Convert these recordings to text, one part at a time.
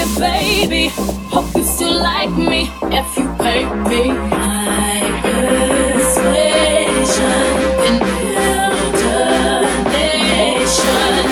it, baby. Hope you still like me if you pay me. My persuasion, an illumination.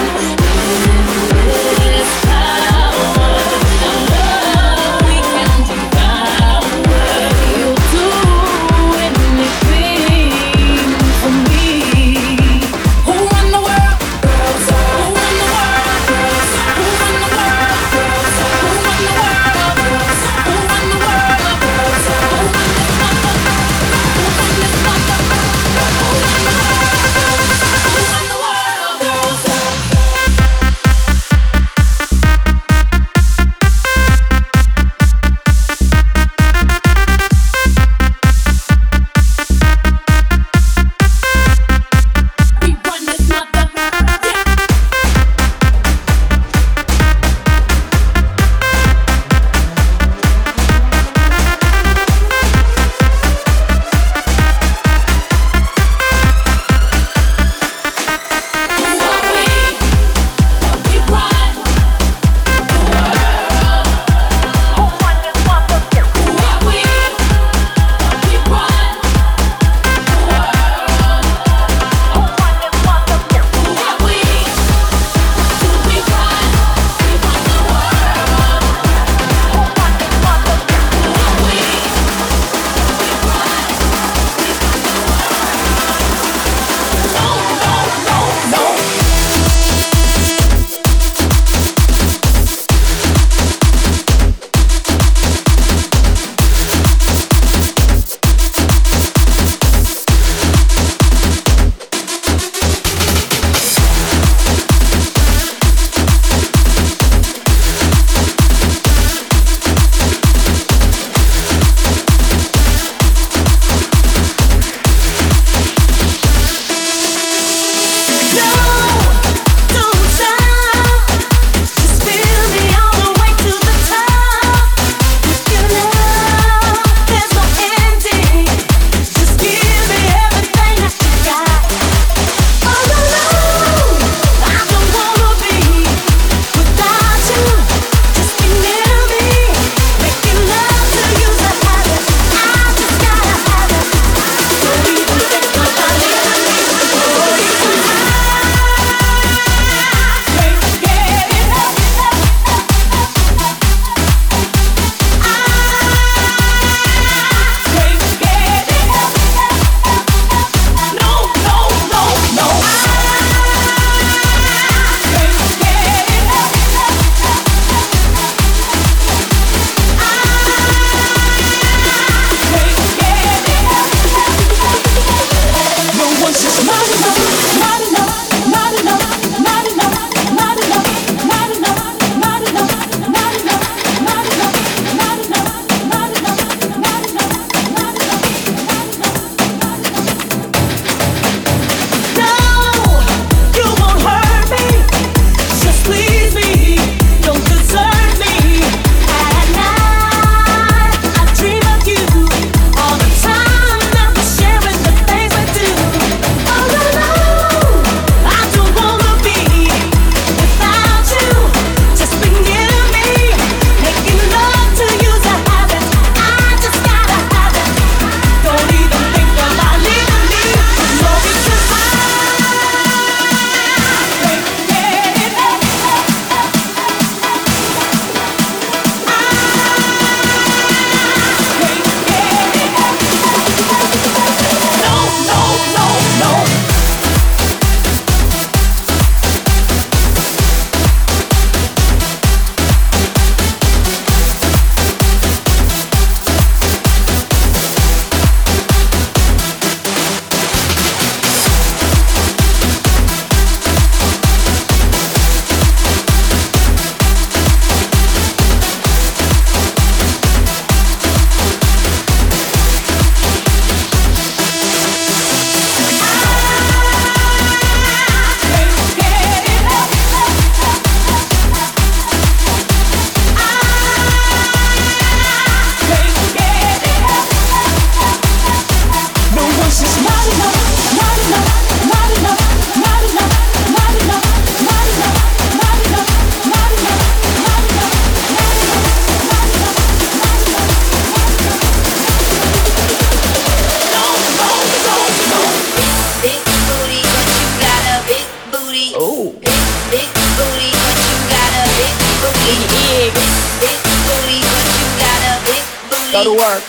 go to work.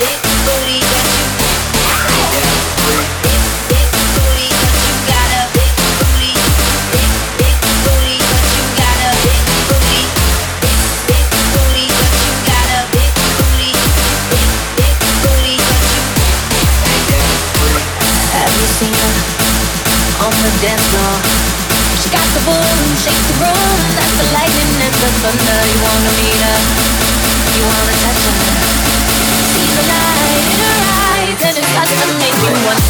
This booty that you got up, this booty, this booty that you got up, this booty, this booty that you got up, this booty, this booty that you. Have you seen her on the dance floor? She got the boom, shake the room, that's the lightning and the thunder. You wanna meet her, you wanna touch her. See the light in her eyes and it's got to make you wonder.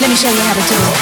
Let me show you how to do it.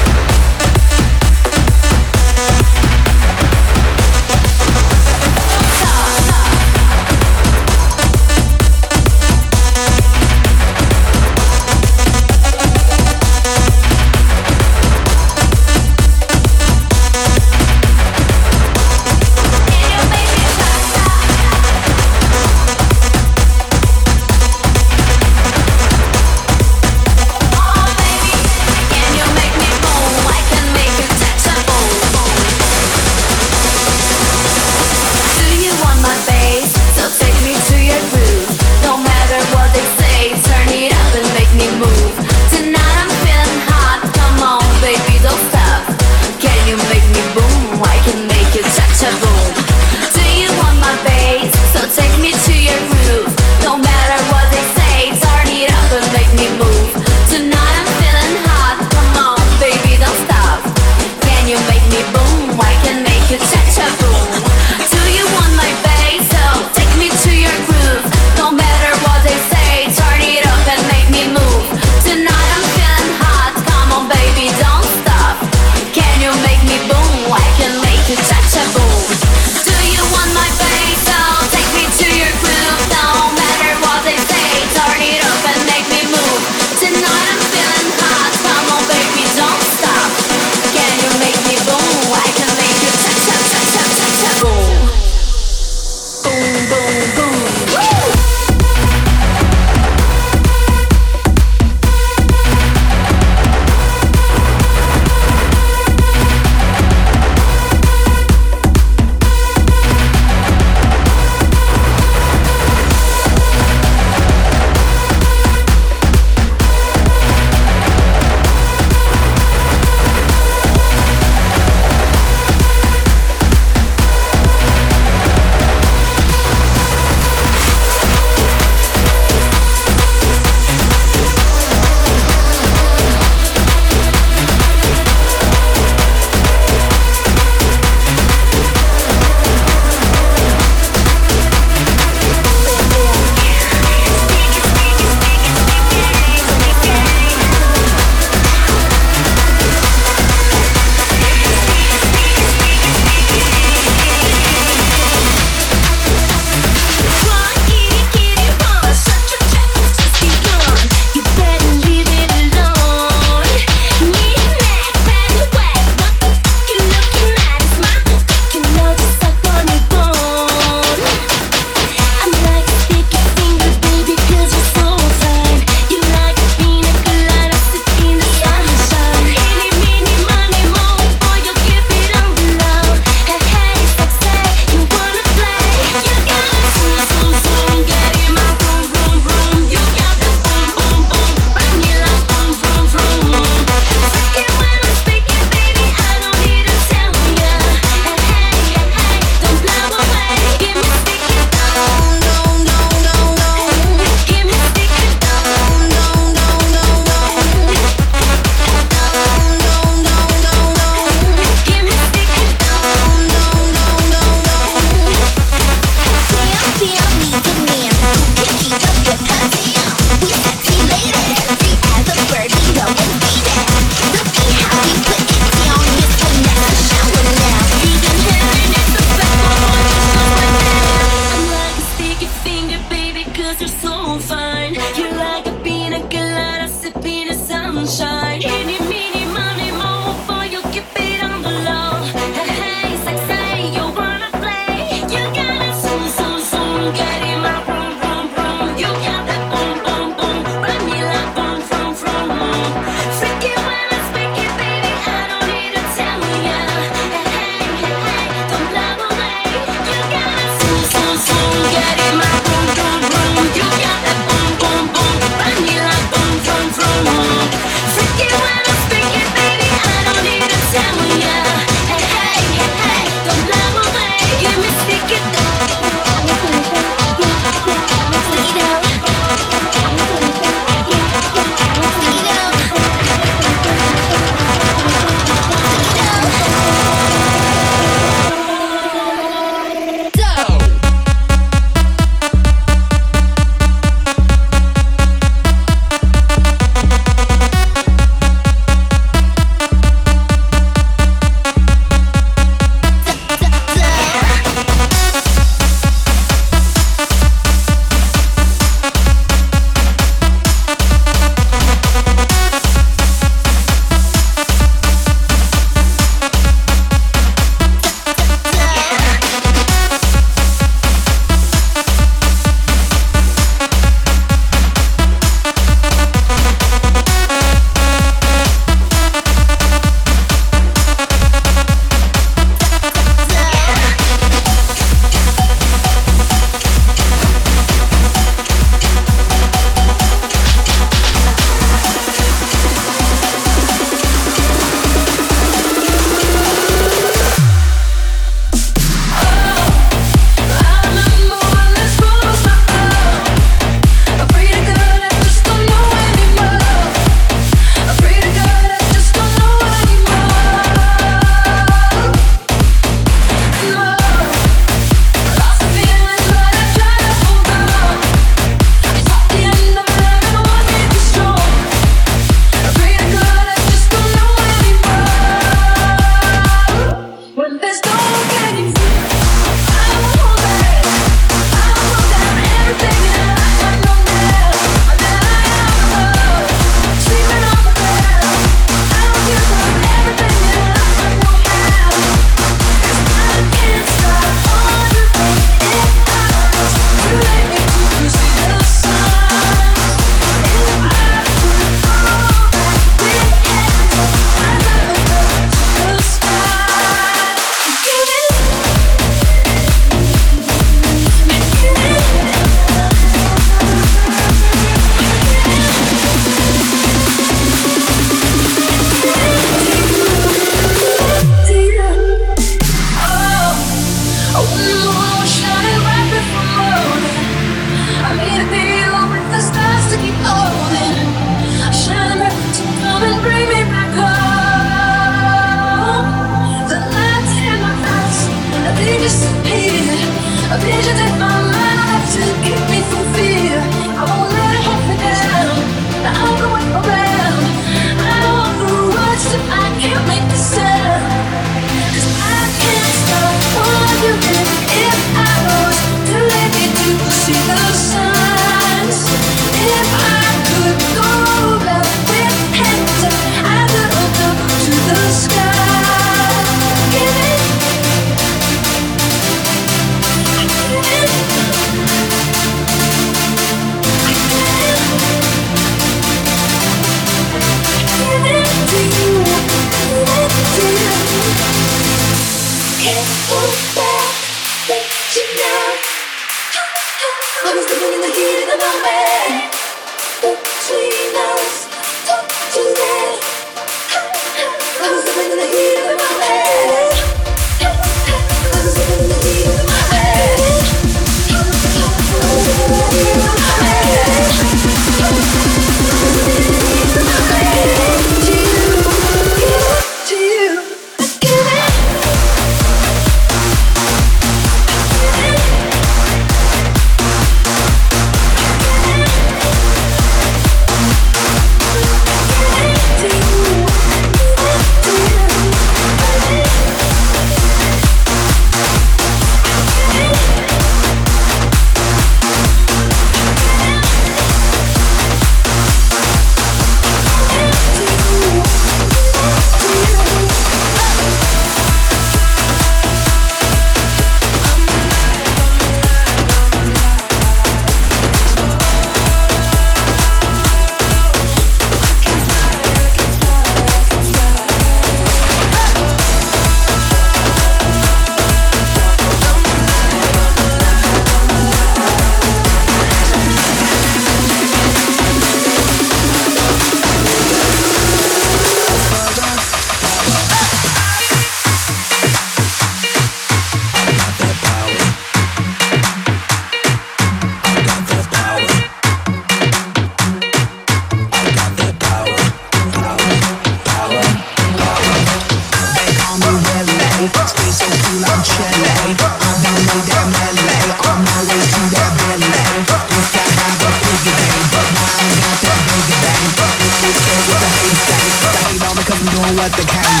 don't let the game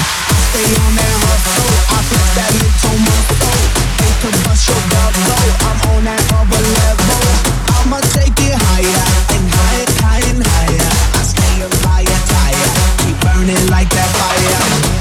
stay on that hustle. I flex that mental muscle, hate to bust your bubble. I'm on that other level. I'ma take it higher and higher, higher and higher. I stay a fire tire, keep burning like that fire.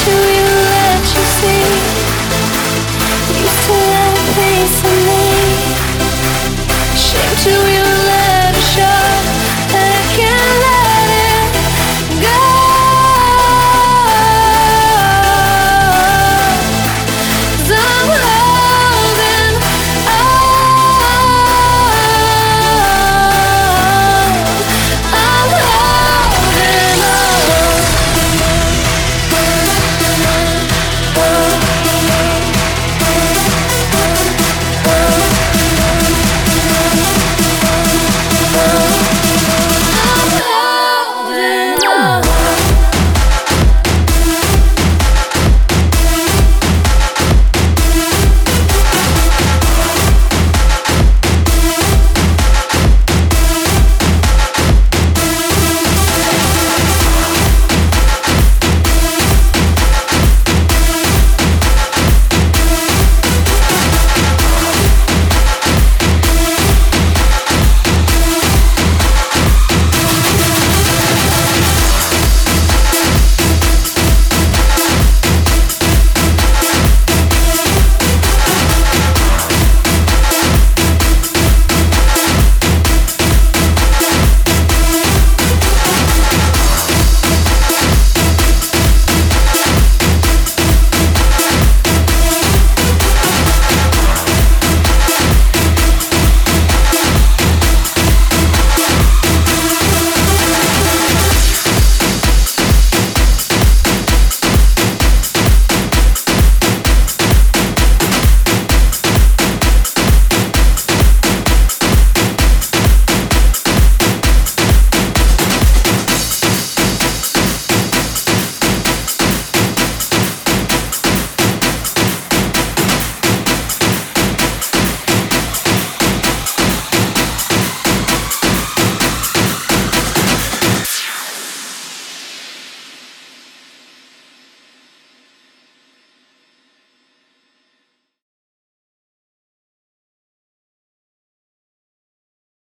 To you.